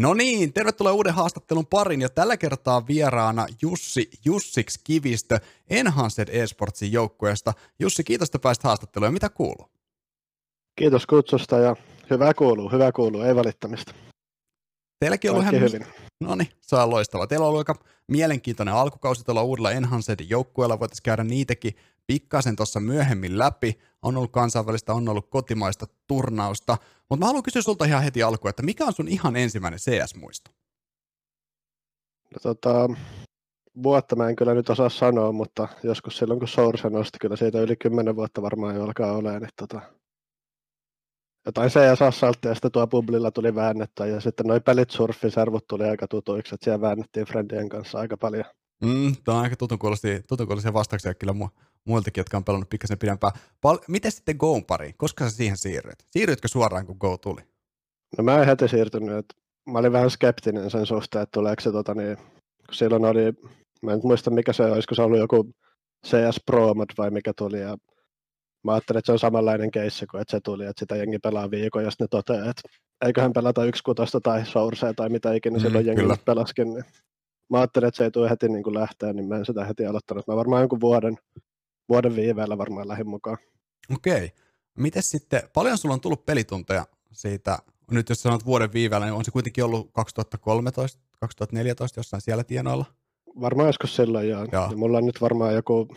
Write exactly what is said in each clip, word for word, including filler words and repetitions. No niin, tervetuloa uuden haastattelun parin ja tällä kertaa vieraana Jussi Jussiks-Kivistö Enhanced eSportsin joukkueesta. Jussi, kiitos, että pääsit haastatteluun ja mitä kuuluu? Kiitos kutsusta ja hyvää kuuluu, hyvää kuuluu, ei valittamista. Teilläkin on ollut ihan... hyvin. No niin, se on loistavaa. Teillä on ollut aika mielenkiintoinen alkukausi tuolla uudella Enhanced-joukkueella. Voitaisiin käydä niitäkin pikkasen tuossa myöhemmin läpi. On ollut kansainvälistä, on ollut kotimaista turnausta. Mutta mä haluan kysyä sulta ihan heti alkuun, että mikä on sun ihan ensimmäinen C S-muisto? No, tota, vuotta mä en kyllä nyt osaa sanoa, mutta joskus silloin kun Source nosti, kyllä siitä yli kymmenen vuotta varmaan jo alkaa olemaan. Niin, tota, jotain C S-assaltteesta tuo Publilla tuli väännettyä ja sitten noi pelit surfisarvut tuli aika tutuiksi, että siellä väännettiin friendien kanssa aika paljon. Mm, tämä on aika tutunkuuloisia, tutunkuuloisia vastauksia kyllä mu- muiltakin, jotka on pelannut pikkasen pidempään. Pal- Miten sitten Goon pariin? Koska sä siihen siirryt? Siirrytkö suoraan, kun Go tuli? No mä en heti siirtynyt. Että mä olin vähän skeptinen sen suhteen, että tuleeko se tota niin, kun silloin oli, mä en muista mikä se, olisiko se ollut joku C S Pro Mod vai mikä tuli. Ja mä ajattelin, että se on samanlainen keissi kuin että se tuli, että sitä jengi pelaa viikon ja sitten ne toteaa, että eiköhän pelata yksikutosta tai Sourcea tai mitä ikinä mm, silloin jengi pelaskin. Niin. Mä ajattelin, että se ei tule heti niin kuin lähteä, niin mä en sitä heti aloittanut. Mä varmaan jonkun vuoden, vuoden viiveellä varmaan lähdin mukaan. Okei. Mites sitten, paljon sulla on tullut pelitunteja siitä, nyt jos sanot vuoden viiveellä, niin on se kuitenkin ollut kaksituhattakolmetoista, kaksituhattaneljätoista jossain siellä tienoilla? Varmaan joskus silloin joo. Ja mulla on nyt varmaan joku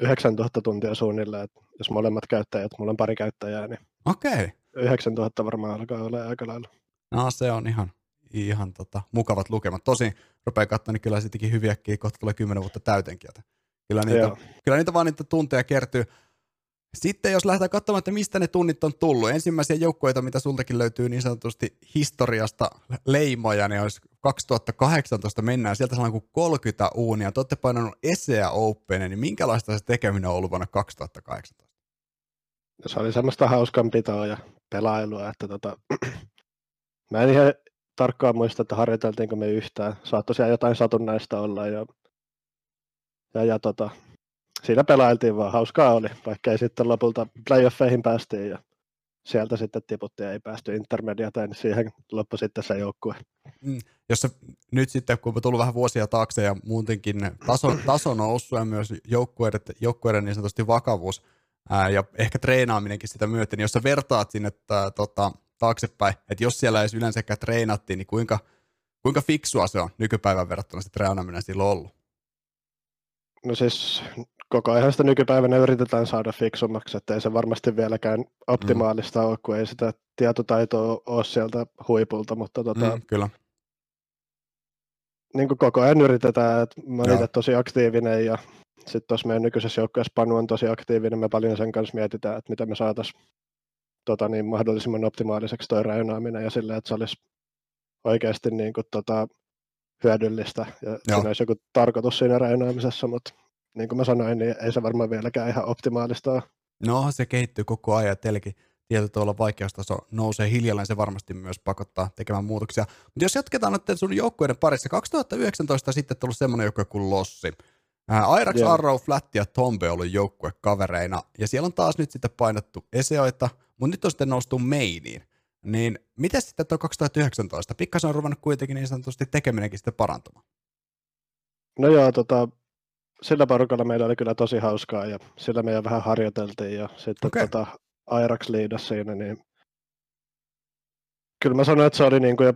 yhdeksäntuhatta tuntia suunnilleen, että jos molemmat käyttäjät, mulla on pari käyttäjää, niin okei. yhdeksäntuhatta varmaan alkaa olla aika lailla. No se on ihan... Ihan tota, mukavat lukemat. Tosin rupeaa katsomaan, niin kyllä sittenkin hyviäkin, kohta tulee kymmenen vuotta täytenkin. Kyllä niitä, kyllä niitä vaan niitä tunteja kertyy. Sitten jos lähdetään katsomaan, että mistä ne tunnit on tullut. Ensimmäisiä joukkueita, mitä sultakin löytyy niin sanotusti historiasta leimoja, niin olisi kaksituhattakahdeksantoista mennään. Sieltä saadaan kuin kolmekymmentä uunia. Te olette painanut ESEA Openen, niin minkälaista se tekeminen on ollut vuonna kaksituhattakahdeksantoista? Se oli semmoista hauskanpitoa ja pelailua, että tota... mä en ihan... tarkkaan muista, että harjoiteltiinko me yhtään. Saattoi siellä jotain satunnaista olla. Ja, ja, ja tota, siinä pelailtiin vaan. Hauskaa oli, vaikka ei sitten lopulta playoffeihin päästiin. Ja sieltä sitten tiputtiin ja ei päästy intermediateen, niin siihen loppui sitten se joukkue. Mm. Jos se, nyt sitten, kun on tullut vähän vuosia taakse ja muutenkin taso, taso noussut ja myös joukkueiden, joukkueiden niin sanotusti vakavuus ää, ja ehkä treenaaminenkin sitä myöten, niin jos sä vertaat sinne, että tota, taaksepäin, että jos siellä edes yleensäkään treenattiin, niin kuinka, kuinka fiksua se on nykypäivän verrattuna se treenaaminen silloin ollut? No siis koko ajan sitä nykypäivänä yritetään saada fiksummaksi, että ei se varmasti vieläkään optimaalista mm. ole, kun ei sitä tietotaitoa ole sieltä huipulta, mutta tota, mm, kyllä. Niin kuin koko ajan yritetään, että mä olen itse tosi aktiivinen ja sitten tuossa meidän nykyisessä joukkueessa Panu on tosi aktiivinen, me paljon sen kanssa mietitään, että mitä me saataisiin Tota, niin mahdollisimman optimaaliseksi tuo rajonaaminen ja silleen, että se olisi oikeasti niin kuin, tota, hyödyllistä ja joo. Siinä olisi joku tarkoitus siinä rajonaamisessa, mutta niin kuin mä sanoin, niin ei se varmaan vieläkään ihan optimaalista ole. No se kehittyy koko ajan ja teilläkin tietyllä vaikeustaso nousee hiljalleen, se varmasti myös pakottaa tekemään muutoksia. Mutta jos jatketaan nyt sun joukkueiden parissa, kaksituhattayhdeksäntoista sitten tullut semmoinen joukkue kuin Lossi. Airax, Arrow, Flätti ja Tombe on ollut joukkuekavereina ja siellä on taas nyt sitten painattu eseoita. Mutta nyt on sitten noustu mainiin, niin miten sitten tuo kaksituhattayhdeksäntoista? Pikkasen on ruvennut kuitenkin niin sanotusti tekeminenkin sitten parantumaan. No joo, tota, sillä porukalla meillä oli kyllä tosi hauskaa ja sillä meidän vähän harjoiteltiin ja sitten okay. tota, Airax liidasi siinä, niin kyllä mä sanoin, että se oli niin kuin jo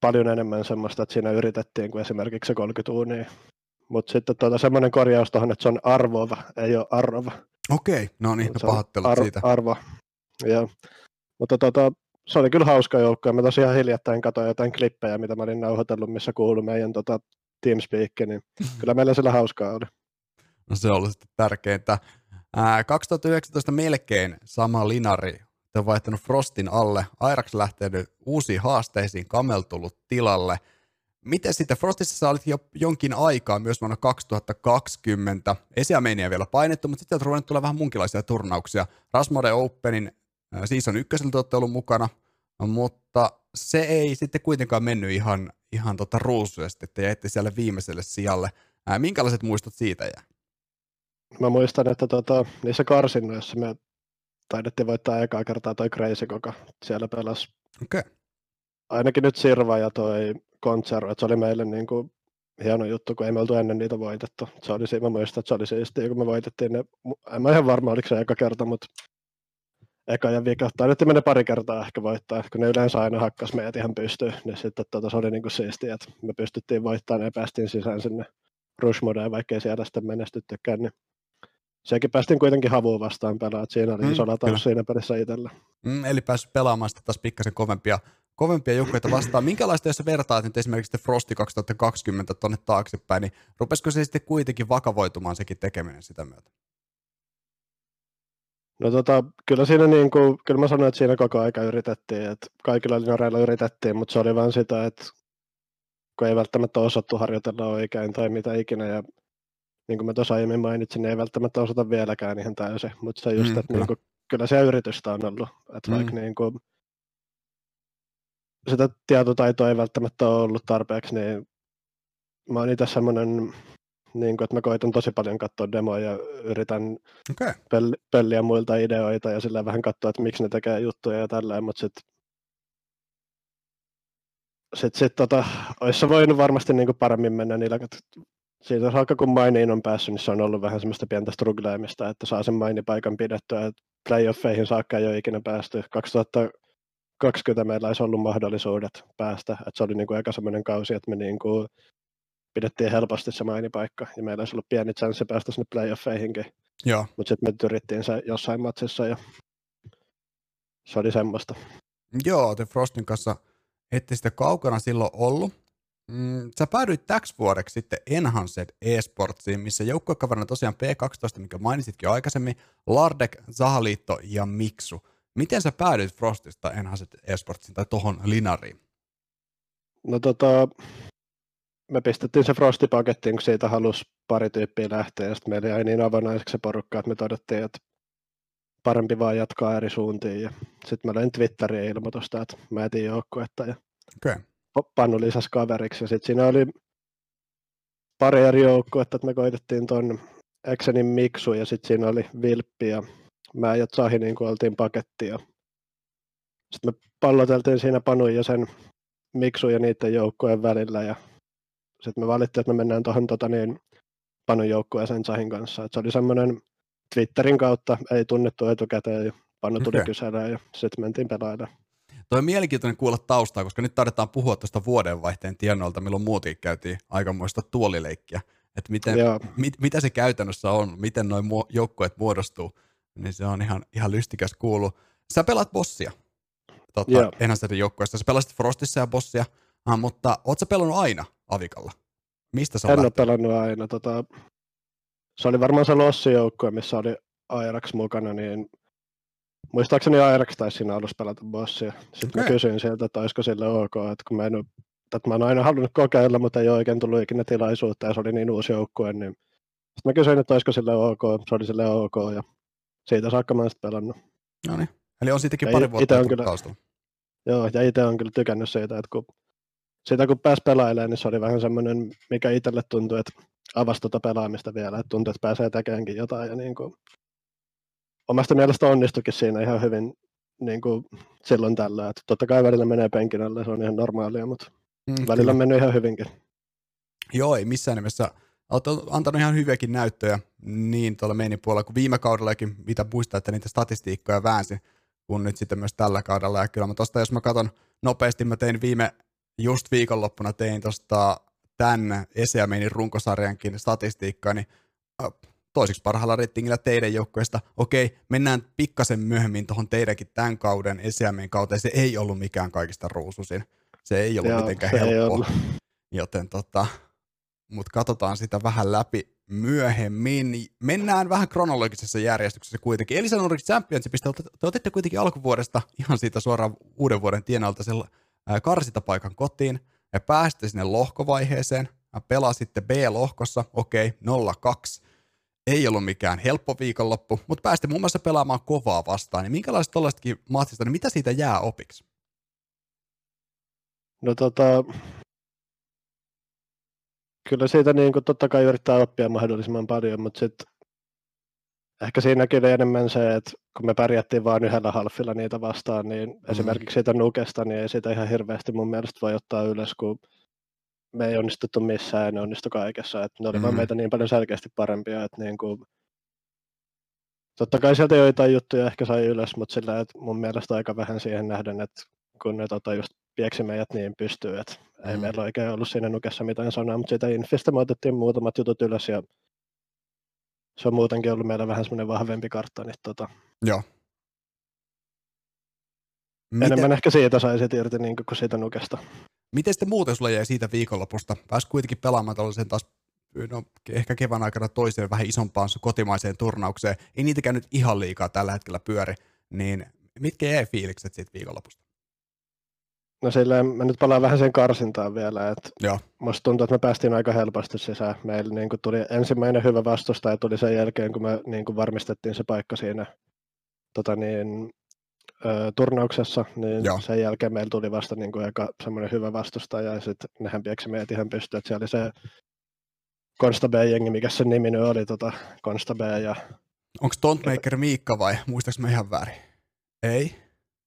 paljon enemmän semmoista, että siinä yritettiin kuin esimerkiksi se kolmekymmentä uunia. Mutta sitten tuota, semmoinen korjaus tuohon, että se on Arvova, ei ole Arrova. Okei, okay. No niin, no pahoittelut ar- siitä. Arvo. Ja, mutta tota, se oli kyllä hauska joukko ja mä tosiaan hiljattain katsoin jotain klippejä, mitä mä olin nauhoitellut, missä kuului meidän tota, TeamSpeakki, niin kyllä meillä sillä hauskaa oli. No se on ollut sitten tärkeintä. Ää, kaksituhattayhdeksäntoista melkein sama linari, te on vaihtanut Frostin alle, Airax lähtenyt uusiin haasteisiin, Kamel tullut tilalle. Miten sitten, Frostissa sä olit jo jonkin aikaa myös vuonna kaksituhattakaksikymmentä, esiameiniä vielä painettu, mutta sitten olet ruvennut tulemaan vähän munkinlaisia turnauksia. Rushmore Openin season ykköseltä olette ollut mukana, mutta se ei sitten kuitenkaan mennyt ihan, ihan tota ruusuisesti, että jäitte siellä viimeiselle sijalle. Minkälaiset muistot siitä jää? Mä muistan, että tota, niissä karsinnoissa me taidettiin voittaa ekaa kertaa toi Crazy Koka, siellä pelasi. Okei. Okay. ainakin nyt Sirva ja toi Concerto, että se oli meille niin kuin hieno juttu, kun ei me oltu ennen niitä voitettu. Se oli siinä, mä muistan, että se oli siistiä, kun me voitettiin ne. En mä ihan varma, oliko se eka kerta, mutta eka ja vika. Taidettiin mennä pari kertaa ehkä voittaa, kun ne yleensä aina hakkas meidät ihan pystyyn. Niin sitten tuota, se oli niin kuin siistiä, että me pystyttiin voittamaan ja päästiin sisään sinne Rushmoreen, vaikkei siellä sitten menestyttykään. Niin sekin päästiin kuitenkin havuun vastaan pelaamaan, että siinä oli mm, iso lataus siinä pelissä itsellä. Mm, eli päässyt pelaamaan sitten taas pikkasen kovempia. kovempia joukkueita vastaan. Minkälaista, jos vertaat nyt esimerkiksi Frosti kaksituhattakaksikymmentä tuonne taaksepäin, niin rupesiko se sitten kuitenkin vakavoitumaan sekin tekeminen sitä myötä? No tota, kyllä siinä niin kuin, kyllä mä sanoin, että siinä koko aika yritettiin, että kaikilla linjareilla yritettiin, mutta se oli vaan sitä, että kun ei välttämättä osattu harjoitella oikein tai mitä ikinä, ja niin kuin mä tuossa aiemmin mainitsin, niin ei välttämättä osata vieläkään ihan täysin, mutta se just, mm, että niin kuin, kyllä se yritystä on ollut, että mm. vaikka niin kuin sitä tietotaitoa ei välttämättä ole ollut tarpeeksi, niin mä oon itse semmoinen, niin kun, että mä koitan tosi paljon katsoa demoja ja yritän okay. pel- pelliä muilta ideoita ja sillä vähän katsoa, että miksi ne tekee juttuja ja tälleen, mutta sitten sit, sit, tota, olisi se voinut varmasti niin kuin paremmin mennä niillä, siitä saakka kun mainiin on päässyt, niin se on ollut vähän semmoista pientä strugleimista, että saa sen mainipaikan pidettyä, että playoffeihin saakka ei ole ikinä päästy. kaksituhattakaksikymmentä meillä olisi ollut mahdollisuudet päästä, että se oli niin kuin eka semmoinen kausi, että me niin kuin pidettiin helposti se mainipaikka ja meillä olisi ollut pieni chanssi päästä sinne playoffeihinkin, mutta sitten me tyrittiin se jossain matsissa ja se oli semmoista. Joo, te Frostin kanssa ette sitä kaukana silloin ollut. Mm, sä päädyit täksi vuodeksi sitten Enhanced eSportsiin, missä joukkuekaverina tosiaan P kaksitoista, minkä mainitsitkin aikaisemmin, Lardek, Zahaliitto ja Miksu. Miten sä päädyit Frostista Enhanced eSportsiin tai tohon linariin? No tota, me pistettiin se Frosti-pakettiin, kun siitä halusi pari tyyppiä lähteä, ja sitten meillä jäi niin avonaiseksi se porukka, että me todettiin, että parempi vaan jatkaa eri suuntiin. Sitten mä löin Twitteriin ilmoitusta, että mä etin joukkuetta, ja okay. Pannu lisäsi kaveriksi. Ja sitten siinä oli pari eri joukkuetta, että me koitettiin ton Exenin Miksu, ja sitten siinä oli Vilppi, ja mä ja Zahi niin kuin oltiin pakettia. Sitten me palloteltiin siinä Panun ja sen Miksun ja niiden joukkojen välillä. Ja sitten me valittiin, että me mennään tuohon tota niin, Panun joukkojen sen Zahin kanssa. Et se oli semmoinen Twitterin kautta, ei tunnettu etukäteen. Panu tuli okay. kyselemään ja sitten mentiin pelailemaan. Toi on mielenkiintoinen kuulla taustaa, koska nyt tarvitaan puhua tuosta vuodenvaihteen tienoilta, milloin muutenkin käytiin aikamoista tuolileikkiä. Että miten, mit, mitä se käytännössä on, miten nuo joukkueet muodostuu. Niin se on ihan, ihan lystikäs kuulu. Sä pelaat bossia tota, Enhancedin joukkueessa. Sä pelasit Frostissa ja bossia, ah, mutta oot sä pelannut aina Avikalla? Mistä sä olet? En ole pelannut aina. Tota, se oli varmaan se Lossi-joukkue, missä oli Airax mukana. Niin muistaakseni Airax taisi siinä alussa pelata bossia. Sitten okay. mä kysyin sieltä, että olisiko sille ok. Että kun mä, en, että mä oon aina halunnut kokeilla, mutta ei ole oikein tullut ikinä tilaisuutta. Ja se oli niin uusi joukkue. Niin sitten mä kysyin, että olisiko sille ok. Se oli sille ok. Ja siitä saakka mä oon sitten pelannut. No niin. Eli on siitäkin ja pari vuotta taustalla. Joo, ja itse on kyllä tykännyt siitä, että kun, siitä kun pääsi pelailemaan, niin se oli vähän semmoinen, mikä itselle tuntui, että avasi tuota pelaamista vielä, että tuntui, että pääsee tekemäänkin jotain. Ja niin kuin, omasta mielestä onnistuikin siinä ihan hyvin niin kuin silloin tällöin. Että totta kai välillä menee penkin alle, se on ihan normaalia, mutta mm, välillä on mennyt ihan hyvinkin. Joo, ei missään nimessä. Olet antanut ihan hyviäkin näyttöjä niin tuolla meinin puolella kuin viime kaudellakin, mitä muistaa, että niitä statistiikkoja väänsin, kun nyt sitten myös tällä kaudella. Ja kyllä mä tosta, jos mä katson nopeasti, mä tein viime, just viikonloppuna tein tosta tämän ESEA meinin runkosarjankin statistiikkaa, niin toisiksi parhaalla ratingillä teidän joukkueesta. Okei, mennään pikkasen myöhemmin tuohon teidänkin tämän kauden ESEA meinin kauteen. Se ei ollut mikään kaikista ruusuisin. Se ei ollut Joo, mitenkään helppoa. Joten tota... mutta katsotaan sitä vähän läpi myöhemmin. Mennään vähän kronologisessa järjestyksessä kuitenkin. Elisa Nordic Championshipista te otitte kuitenkin alkuvuodesta ihan siitä suoraan uuden vuoden tienalta karsintapaikan kotiin ja pääsitte sinne lohkovaiheeseen. Pelasitte B-lohkossa, okei, nolla kaksi. Ei ollut mikään helppo viikonloppu, mutta pääsitte muun muassa pelaamaan kovaa vastaan. Niin minkälaiset tollaisetkin matsista, niin mitä siitä jää opiksi? No tota... Kyllä siitä niin kuin, totta kai yrittää oppia mahdollisimman paljon, mutta sitten ehkä siinäkin enemmän se, että kun me pärjättiin vain yhdellä halfilla niitä vastaan, niin mm. esimerkiksi siitä nukesta, niin ei siitä ihan hirveästi mun mielestä voi ottaa ylös, kun me ei onnistuttu missään ja ne onnistu kaikessa. Että ne oli mm. vaan meitä niin paljon selkeästi parempia, että niin kuin, totta kai sieltä joitain juttuja ehkä sai ylös, mutta sillä, että mun mielestä aika vähän siihen nähden, että kun ne tota, just pieksi meidät niin pystyy, että mm. ei meillä oikein ollut siinä nukessa mitään sanaa, mutta siitä infistä me otettiin muutamat jutut ylös ja se on muutenkin ollut meillä vähän semmoinen vahvempi kartta, niin tota... Joo. Miten... Enemmän ehkä siitä saisit irti niin kuin siitä nukesta. Miten sitten muuten sulla jäi siitä viikonlopusta? Pääsi kuitenkin pelaamaan tällaisen taas no, ehkä kevään aikana toiseen vähän isompaan kotimaiseen turnaukseen. Ei niitäkään nyt ihan liikaa tällä hetkellä pyöri, niin mitkä jäi fiilikset siitä viikonlopusta? No silleen, mä nyt palaan vähän sen karsintaan vielä, että Joo. musta tuntuu, että me päästiin aika helposti sisään. Meillä niin kuin tuli ensimmäinen hyvä vastustaja tuli sen jälkeen, kun me niin kuin varmistettiin se paikka siinä tota niin, ö, turnauksessa, niin Joo. sen jälkeen meillä tuli vasta niin kuin aika semmoinen hyvä vastustaja ja sitten nehän pieksi meidät ihan pystyyn, että siellä oli se Consta-B-jengi, mikä sen nimi nyt oli, tota, Consta-B ja... Onko Tontmaker Miikka vai? Muistaaks mä ihan väärin? Ei?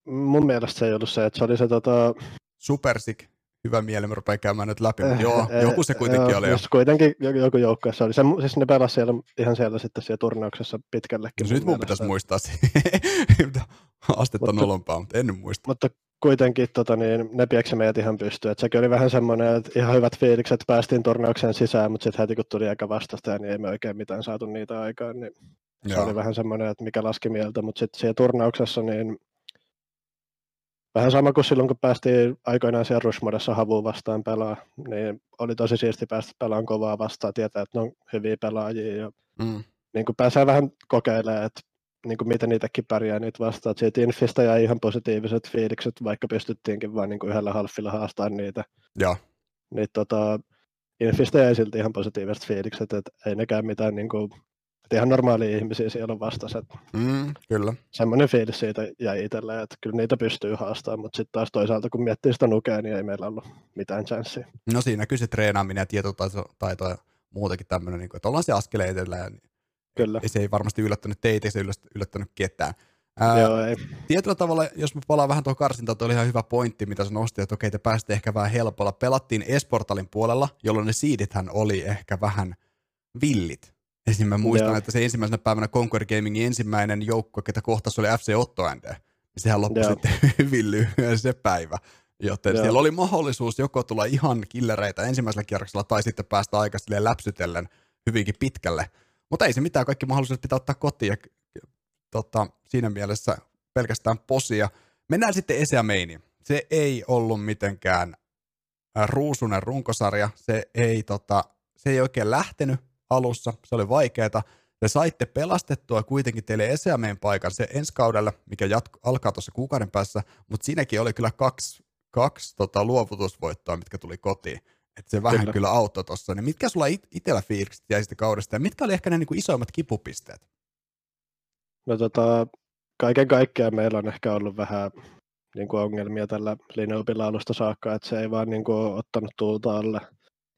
Mun mielestä se ei ollut se, että se oli se tota... Supersik, hyvä mieli, mä rupean käymään nyt läpi, mutta joo, eh, joku se kuitenkin joo, oli. Jos kuitenkin joku joukko, se oli se, siis ne pelasi siellä, ihan siellä sitten siellä turnauksessa pitkällekin. No, mun nyt mun pitäisi muistaa se, astetta nolompaa, mutta en nyt muista. Mutta kuitenkin tota, niin, ne pieksi meidät ihan pystyy, että sekin oli vähän semmoinen, että ihan hyvät fiilikset, päästiin turnaukseen sisään, mutta sitten heti kun tuli aika vastastaja, niin ei me oikein mitään saatu niitä aikaan, niin se joo. oli vähän semmoinen, että mikä laski mieltä, mutta sitten siellä turnauksessa, niin vähän sama kuin silloin, kun päästiin aikoinaan siellä Rushmoressa havuun vastaan pelaa, niin oli tosi siisti päästä pelaan kovaa vastaan, tietää, että ne on hyviä pelaajia ja mm. niin kuin pääsee vähän kokeilemaan, että niin kuin miten niitäkin pärjää niitä vastaan. Siitä infistä jäi ihan positiiviset fiilikset, vaikka pystyttiinkin vain niin kuin yhdellä halfilla haastamaan niitä. Ja. Niin, tota, infistä jäi silti ihan positiiviset fiilikset, että ei nekään mitään niin kuin, että ihan normaalia ihmisiä siellä on vastassa. Mm, kyllä. Semmoinen fiilis siitä jäi itselleen, että kyllä niitä pystyy haastamaan, mutta sitten taas toisaalta kun miettii sitä nukea, niin ei meillä ollut mitään chanssiä. No siinä kyllä se treenaaminen ja tietotaito ja muutakin tämmöinen, että ollaan se askeleen edelleen. Kyllä. Se ei varmasti yllättänyt teitä, se ei yllättänyt ketään. Ää, Joo, ei. Tietyllä tavalla, jos mä palaan vähän tuohon karsintaan, tuo oli ihan hyvä pointti, mitä sä nostit, että okei, te pääsitte ehkä vähän helpolla. Pelattiin Esportalin puolella, jolloin ne seedithän oli ehkä vähän villit. Esimerkiksi mä muistan, Joo. että se ensimmäisenä päivänä Conquer Gamingin ensimmäinen joukko, ketä kohtasi, oli F C Otto N D. Sehän loppui Joo. sitten hyvin lyhyen se päivä. Joten Joo. siellä oli mahdollisuus joko tulla ihan killereitä ensimmäisellä kierroksella tai sitten päästä aika silleen läpsytellen hyvinkin pitkälle. Mutta ei se mitään, kaikki mahdollisuudet pitää ottaa kotiin ja tota, siinä mielessä pelkästään posia. Mennään sitten ESEA-meiniin. Se ei ollut mitenkään ruusunen runkosarja. Se ei, tota, se ei oikein lähtenyt alussa, se oli vaikeeta. Te saitte pelastettua kuitenkin teille ESEA-meinin paikan se ensi kaudella, mikä jatku, alkaa tuossa kuukauden päässä, mutta siinäkin oli kyllä kaksi, kaksi tota, luovutusvoittoa, mitkä tuli kotiin. Että se vähän kyllä, kyllä auttoi tuossa. Niin mitkä sulla it- itsellä fiilikset jäi sitä kaudesta ja mitkä oli ehkä ne niin kuin isoimmat kipupisteet? No tota, kaiken kaikkiaan meillä on ehkä ollut vähän niin kuin ongelmia tällä Lineupilla alusta saakka, että se ei vaan niin kuin ottanut tuulta alle.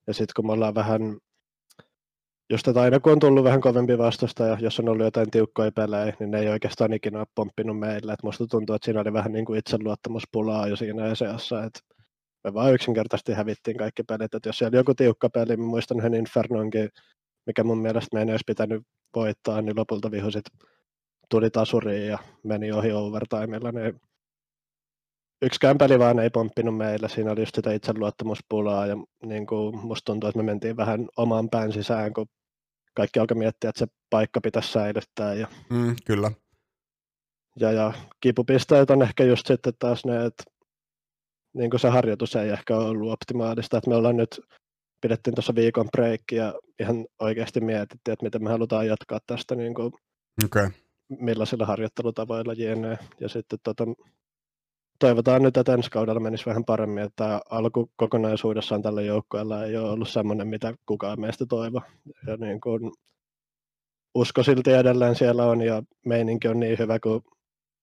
Ja sitten kun me ollaan vähän just että aina kun on tullut vähän kovempi vastustaja, jos on ollut jotain tiukkoja pelejä, niin ne ei oikeastaan ikinä ole pomppinut meillä. Et musta tuntuu, että siinä oli vähän niin kuin itseluottamuspulaa jo siinä ESEAssa. Et me vaan yksinkertaisesti hävittiin kaikki pelit. Et jos siellä oli joku tiukka peli, mä muistan yhden Infernonkin, mikä mun mielestä meidän ei olisi pitänyt voittaa, niin lopulta vihoisit tuli tasuriin ja meni ohi overtimella. Niin yksikään peli vaan ei pomppinut meillä, siinä oli just sitä itseluottamuspulaa ja niin kuin musta tuntuu, että me mentiin vähän omaan pään sisään, kun kaikki alkoi miettiä, että se paikka pitäisi säilyttää. Ja, mm, kyllä. Ja, ja kipupisteet on ehkä just sitten taas ne, että niin kuin se harjoitus ei ehkä ollut optimaalista, että me ollaan nyt, pidettiin tuossa viikon breikki ja ihan oikeasti mietittiin, että miten me halutaan jatkaa tästä, niin kuin, okay. millaisilla harjoittelutavoilla jne. Ja sitten tota, toivotaan nyt, että ensi kaudella menisi vähän paremmin, että alkukokonaisuudessaan tällä joukkueella ei ole ollut semmoinen, mitä kukaan meistä toivo. Ja niin kuin usko silti edelleen siellä on ja meininki on niin hyvä kuin,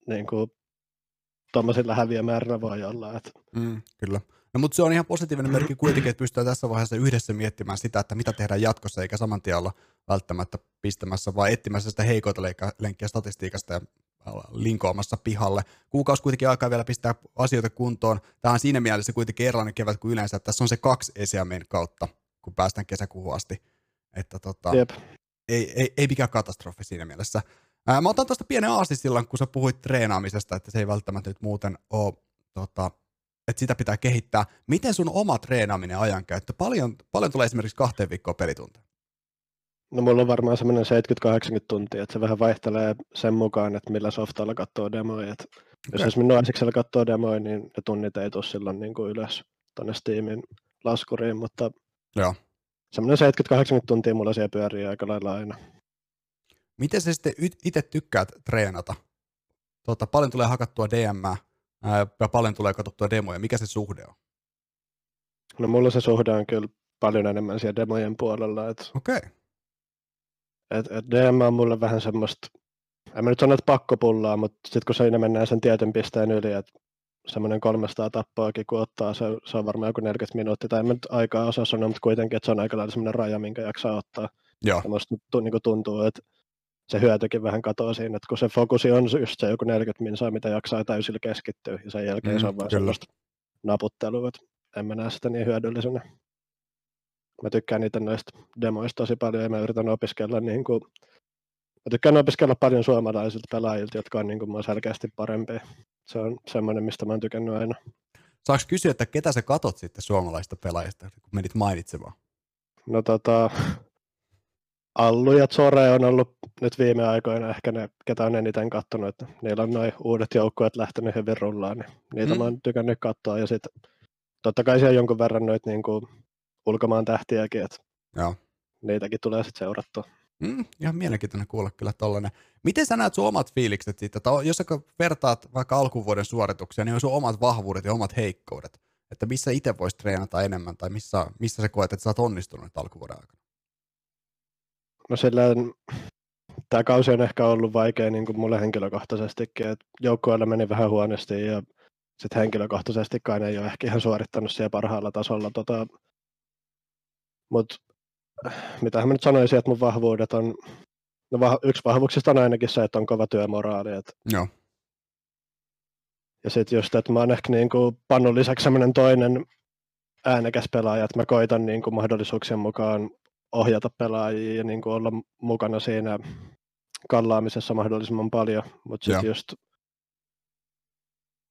niin kuin tuommoisilla häviämäärillä voi olla. Että... Mm, kyllä. No, mutta se on ihan positiivinen merkki kuitenkin, että pystytään tässä vaiheessa yhdessä miettimään sitä, että mitä tehdään jatkossa, eikä saman tien olla välttämättä pistämässä, vaan etsimässä sitä heikoita lenkkiä statistiikasta ja linkoamassa pihalle. Kuukausi kuitenkin aikaa vielä pistää asioita kuntoon. Tämä on siinä mielessä kuitenkin erilainen kevät kuin yleensä, että tässä on se kaksi esiämeen kautta, kun päästään kesäkuuhun asti. Että tota, ei, ei, ei mikään katastrofi siinä mielessä. Ää, mä otan tuosta pienen aasin silloin, kun sä puhuit treenaamisesta, että se ei välttämättä nyt muuten ole, tota, että sitä pitää kehittää. Miten sun oma treenaaminen ja ajankäyttö? Paljon, paljon tulee esimerkiksi kahteen viikkoon pelituntia? No mulla on varmaan semmoinen seitsemänkymmentä kahdeksankymmentä tuntia, että se vähän vaihtelee sen mukaan, että millä softalla katsoo demoja. Et jos okay. esimerkiksi naisiksella katsoo demoja, niin ne tunnit ei tule silloin niin kuin ylös tuonne Steamin laskuriin, mutta joo. Semmoinen seitsemänkymmentä kahdeksankymmentä tuntia mulla siellä pyörii aika lailla aina. Miten sä sitten itse tykkäät treenata? Tota, paljon tulee hakattua D M:ää ja paljon tulee katsottua demoja. Mikä se suhde on? No mulla se suhde on kyllä paljon enemmän siellä demojen puolella. Että okay. et, et D M on mulle vähän semmoista, en mä nyt sano, että pakkopullaa, mutta sitten kun siinä mennään sen tietyn pisteen yli, että semmoinen kolmesataa tappoakin kun ottaa, se, se on varmaan joku neljäkymmentä minuuttia, tai en mä nyt aikaa osaa sanoa, mutta kuitenkin, että se on aika lailla semmoinen raja, minkä jaksaa ottaa. Ja musta niin tuntuu, että se hyötykin vähän katoaa siinä, että kun se fokusi on just se joku neljäkymmentä minsaa, mitä jaksaa täysillä keskittyä, ja sen jälkeen mm, se on vaan kyllä. semmoista naputtelua, että en mä näe sitä niin hyödyllisenä. Mä tykkään niitä noista demoista tosi paljon, ja mä yritän opiskella niin kuin, mä tykkään opiskella paljon suomalaisilta pelaajilta, jotka on niin kuin mä selkeästi parempia. Se on semmoinen, mistä mä oon tykännyt aina. Saanko kysyä, että ketä sä katot sitten suomalaisista pelaajista, kun menit mainitsemaan? No tota, Allu ja Zore on ollut nyt viime aikoina ehkä ne, ketä on eniten kattonut. Että niillä on nuo uudet joukkueet lähtenyt hyvin rullaan, niin niitä mm. mä oon tykännyt katsoa. Ja sitten totta kai siellä jonkun verran noita niin kuin ulkomaan tähtiäkin, että joo. niitäkin tulee sitten seurattua. Mm, ihan mielenkiintoinen kuulla kyllä tollainen. Miten sä näet sun omat fiilikset siitä, että jos sä vertaat vaikka alkuvuoden suorituksia, niin on sun omat vahvuudet ja omat heikkoudet, että missä itse voisi treenata enemmän tai missä, missä sä koet, että sä oot onnistunut alkuvuoden aikana? No silleen, tää kausi on ehkä ollut vaikea niin kuin mulle henkilökohtaisestikin, että joukkueella meni vähän huonosti ja sitten henkilökohtaisestikaan ei ole ehkä ihan suorittanut siellä parhaalla tasolla. Tota, mut mitähän mä nyt sanoisin, että mun vahvuudet on, no vah, yksi vahvuuksista on ainakin se, että on kova työmoraali. Et. No. Ja sit just, että mä oon ehkä niin kuin pannut lisäksi semmonen toinen äänekäs pelaaja, että mä koitan niin kuin mahdollisuuksien mukaan ohjata pelaajia ja niin kuin olla mukana siinä kallaamisessa mahdollisimman paljon, mutta sit no. just,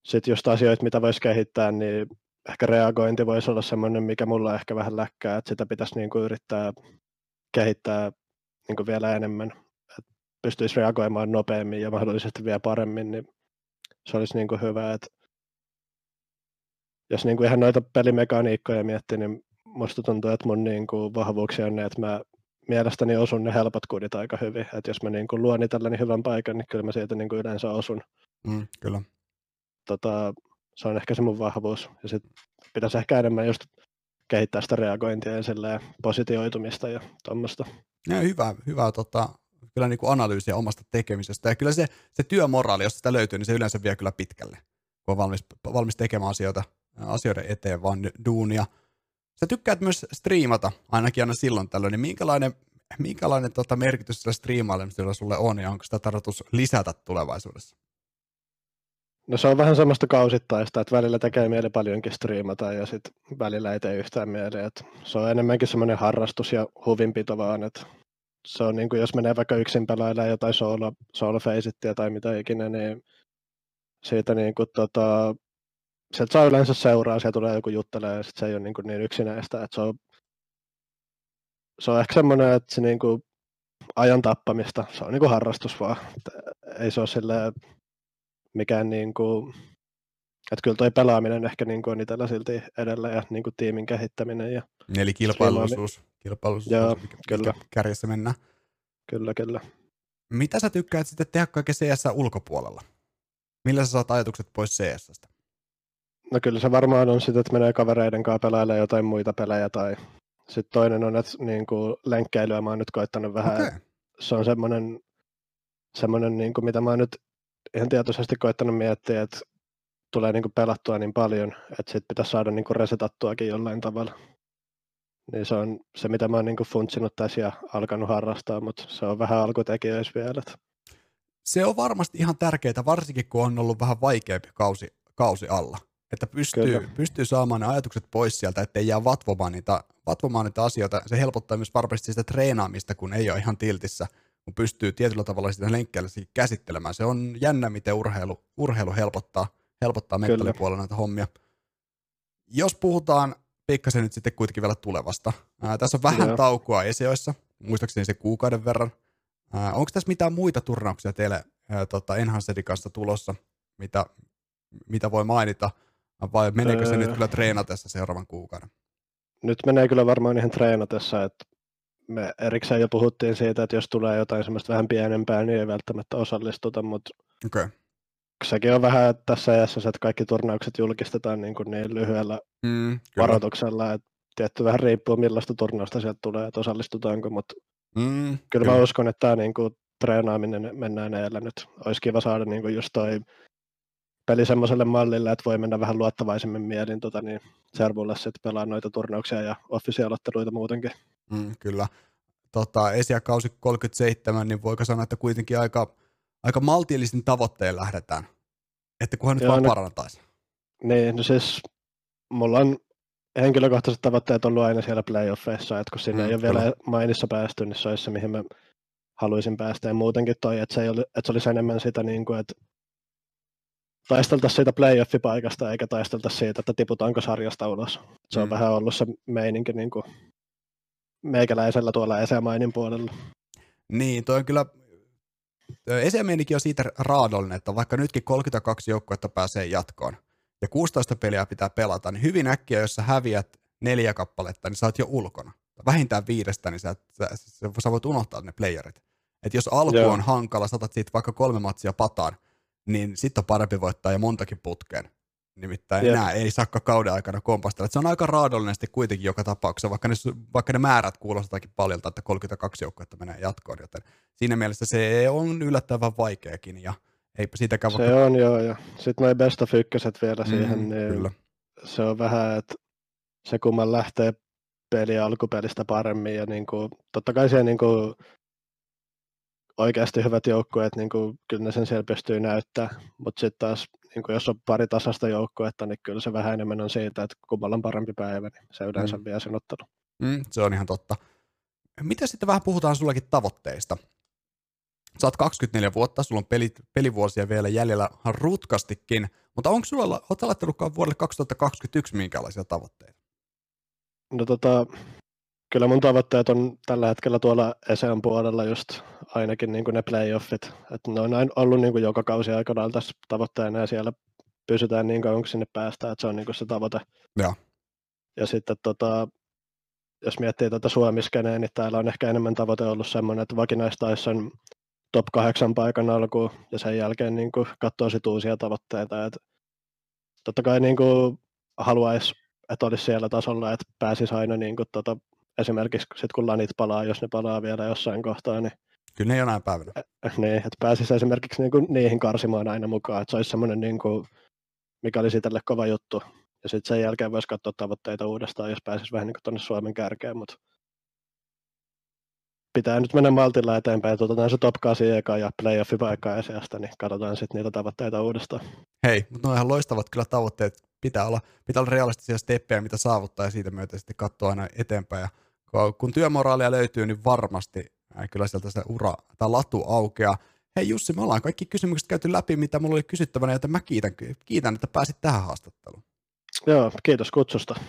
sit just asioita, mitä voisi kehittää, niin ehkä reagointi voisi olla semmoinen, mikä mulla ehkä vähän läkkää, että sitä pitäisi niin kuin yrittää kehittää niin kuin vielä enemmän, että pystyisi reagoimaan nopeammin ja mahdollisesti vielä paremmin, niin se olisi niin kuin hyvä. Että jos niin kuin ihan noita pelimekaniikkoja miettii, niin musta tuntuu, että mun niin kuin vahvuuksia on ne, että mä mielestäni osun ne helpot kudit aika hyvin, että jos mä niin kuin luon itselleni hyvän paikan, niin kyllä mä siitä niin kuin yleensä osun. Mm, kyllä. Tota, se on ehkä se mun vahvuus, ja sitten pitäisi ehkä enemmän just kehittää sitä reagointia ja silleen positioitumista ja tuommoista. No, hyvä, hyvä tota, kyllä niin kuin analyysiä omasta tekemisestä, ja kyllä se, se työmoraali, jos sitä löytyy, niin se yleensä vie kyllä pitkälle, kun on valmis, valmis tekemään asioita, asioiden eteen vaan duunia. Sä tykkäät myös striimata, ainakin aina silloin tällöin, niin minkälainen, minkälainen tota, merkitys sillä striimailemisella sulle on, ja onko sitä tarkoitus lisätä tulevaisuudessa? No se on vähän semmoista kausittaista, että välillä tekee mieli paljonkin striimata ja sitten välillä ei tee yhtään mieliä. Et se on enemmänkin semmoinen harrastus ja huvinpito vaan, että se on niin kuin jos menee vaikka yksin pelailemaan jotain solo, solo-feisittiä tai mitä ikinä, niin siitä niin kuin tota, sieltä saa yleensä seuraa, siellä tulee joku juttelee ja sitten se ei ole niin, niin yksinäistä. Et se, on, se on ehkä semmoinen, että se niin kuin ajan tappamista, se on niin kuin harrastus vaan, et ei se ole silleen mikään niin kuin, että kyllä toi pelaaminen ehkä niin kuin on itsellä silti edellä ja niin kuin tiimin kehittäminen. Ja eli kilpailullisuus, kilpailullisuus joo, kyllä. Kärjessä mennään. Kyllä, kyllä. Mitä sä tykkäät sitten tehdä kaiken C S-ulkopuolella? Millä sä saat ajatukset pois C S:stä? No kyllä se varmaan on sitä, että menee kavereiden kanssa pelailemaan jotain muita pelejä. Tai sitten toinen on, että niin kuin lenkkeilyä mä oon nyt koittanut vähän. Okay. Se on semmoinen, semmoinen niin kuin mitä mä oon nyt ihan tietoisesti koittanut miettiä, että tulee niin kuin pelattua niin paljon, että sit pitäisi saada niin kuin resetattuakin jollain tavalla. Niin se on se, mitä mä oon niin kuin funtsinut tässä ja alkanut harrastaa, mutta se on vähän alkutekijöissä vielä. Se on varmasti ihan tärkeää, varsinkin kun on ollut vähän vaikeampi kausi, kausi alla. Että pystyy, pystyy saamaan ne ajatukset pois sieltä, ettei jää vatvomaan niitä, vatvomaan niitä asioita. Se helpottaa myös varmasti sitä treenaamista, kun ei ole ihan tiltissä, kun pystyy tietyllä tavalla sitä lenkkeellä käsittelemään. Se on jännä, miten urheilu, urheilu helpottaa, helpottaa mentaalipuolella näitä hommia. Jos puhutaan pikkasen nyt sitten kuitenkin vielä tulevasta. Ää, tässä on vähän Joo. taukoa ESEOissa, muistaakseni se kuukauden verran. Ää, onko tässä mitään muita turnauksia teille ää, tota Enhancedin kanssa tulossa, mitä, mitä voi mainita? Vai meneekö se öö. nyt kyllä treenatessa seuraavan kuukauden? Nyt menee kyllä varmaan ihan treenatessa, että me erikseen jo puhuttiin siitä, että jos tulee jotain semmoista vähän pienempää, niin ei välttämättä osallistuta, mutta okay. sekin on vähän tässä ajassa se, että kaikki turnaukset julkistetaan niin, kuin niin lyhyellä mm, varoituksella, että tietty vähän riippuu millaista turnausta sieltä tulee, että osallistutaanko, mutta mm, kyllä, kyllä mä uskon, että tämä niin kuin treenaaminen mennään edellä nyt. Olisi kiva saada niin kuin just toi peli semmoiselle mallille, että voi mennä vähän luottavaisemmin mielin tota, niin servulle sitten pelaa noita turnauksia ja officialotteluita muutenkin. Mm, kyllä. Tota, ESEA kausi kolmekymmentäseitsemän, niin voiko sanoa, että kuitenkin aika, aika maltillisin tavoitteen lähdetään, että kunhan nyt Joo, vaan no, parantaisi. Niin, no siis mulla on henkilökohtaiset tavoitteet ollut aina siellä playoffeissa, että kun siinä mm, ei ole kyllä. vielä mainissa päästy, niin se olisi se, mihin mä haluaisin päästä. Ja muutenkin toi, että se, ei ole, että se olisi enemmän sitä, niin kuin, että taisteltaisiin siitä playoffipaikasta eikä taisteltaisiin siitä, että tiputaanko sarjasta ulos. Se on mm. vähän ollut se meininki niin kuin meikäläisellä tuolla ESEA-mainin puolella. Niin, toi on kyllä ESEA-meininki on siitä raadollinen, että vaikka nytkin kolmekymmentäkaksi joukkuetta pääsee jatkoon ja kuusitoista peliä pitää pelata, niin hyvin äkkiä, jos sä häviät neljä kappaletta, niin sä oot jo ulkona. Vähintään viidestä, niin sä, sä, sä voit unohtaa ne playerit. Et jos alku Joo. on hankala, saatat siitä vaikka kolme matsia pataan, niin sitten on parempi voittaa ja montakin putkeen. Nimittäin Jep. nämä ei saakka kauden aikana kompastella. Et se on aika raadollisesti kuitenkin joka tapauksessa, vaikka ne, vaikka ne määrät kuulostaakin paljolta, että kolmekymmentäkaksi joukkuetta menee jatkoon. Joten siinä mielessä se on yllättävän vaikeakin. Ja eipä siitäkään se vaikka... on joo. Ja sitten noi best of ykköset vielä mm, siihen. Niin kyllä. Se on vähän, että se kumman lähtee peli alkupelistä paremmin. Ja niinku, totta kai se niinku... oikeasti hyvät joukkueet, niin kuin, kyllä ne sen siellä pystyy näyttämään, mutta sitten taas niin kuin, jos on pari tasasta joukkuetta, niin kyllä se vähän enemmän on siitä, että kummalla on parempi päivä, niin se yleensä mm. vie sen ottanut. Mm, se on ihan totta. Mitä sitten vähän puhutaan sullakin tavoitteista? Sä oot kaksikymmentäneljä vuotta, sulla on peli, pelivuosia vielä jäljellä rutkastikin, mutta onko sulla, oot sä laittanutkaan vuodelle kaksituhattakaksikymmentäyksi minkälaisia tavoitteita? No tota... Kyllä mun tavoitteet on tällä hetkellä tuolla ESEAn puolella just ainakin niin kuin ne playoffit. Että ne on aina ollut niin kuin joka kausi aikana tässä tavoitteena ja siellä pysytään niin kauan, kun sinne päästään, että se on niin kuin se tavoite. Ja, ja sitten tota, jos miettii tätä Suomi-skeneen, niin täällä on ehkä enemmän tavoite ollut semmoinen, että vakinaistaisi sen top kahdeksan paikan alkuun ja sen jälkeen niin kuin katsoo sit uusia tavoitteita. Et totta kai niin kuin haluaisi, että olisi siellä tasolla, että pääsisi aina niin kuin tota, esimerkiksi sit kun lanit palaa, jos ne palaa vielä jossain kohtaa, niin... Kyllä ne jonain päivänä. Niin, että pääsisi esimerkiksi niinku niihin karsimaan aina mukaan, että se olisi semmoinen, niinku, mikä olisi itselle kova juttu. Ja sitten sen jälkeen voisi katsoa tavoitteita uudestaan, jos pääsisi vähän niinku tuonne Suomen kärkeen, mutta... Pitää nyt mennä maltilla eteenpäin, että otetaan se top kahdeksan eka ja playoffipaikkaa ESEAsta, niin katsotaan sitten niitä tavoitteita uudestaan. Hei, mutta ne on ihan loistavat kyllä tavoitteet. Pitää olla, pitää olla realistisia steppejä, mitä saavuttaa ja siitä myötä sitten katsoa aina eteenpäin. Ja kun työmoraalia löytyy, niin varmasti kyllä sieltä se ura tai latu aukeaa. Hei Jussi, me ollaan kaikki kysymykset käyty läpi, mitä mulla oli kysyttävänä, joten mä kiitän, kiitän että pääsit tähän haastatteluun. Joo, kiitos kutsusta.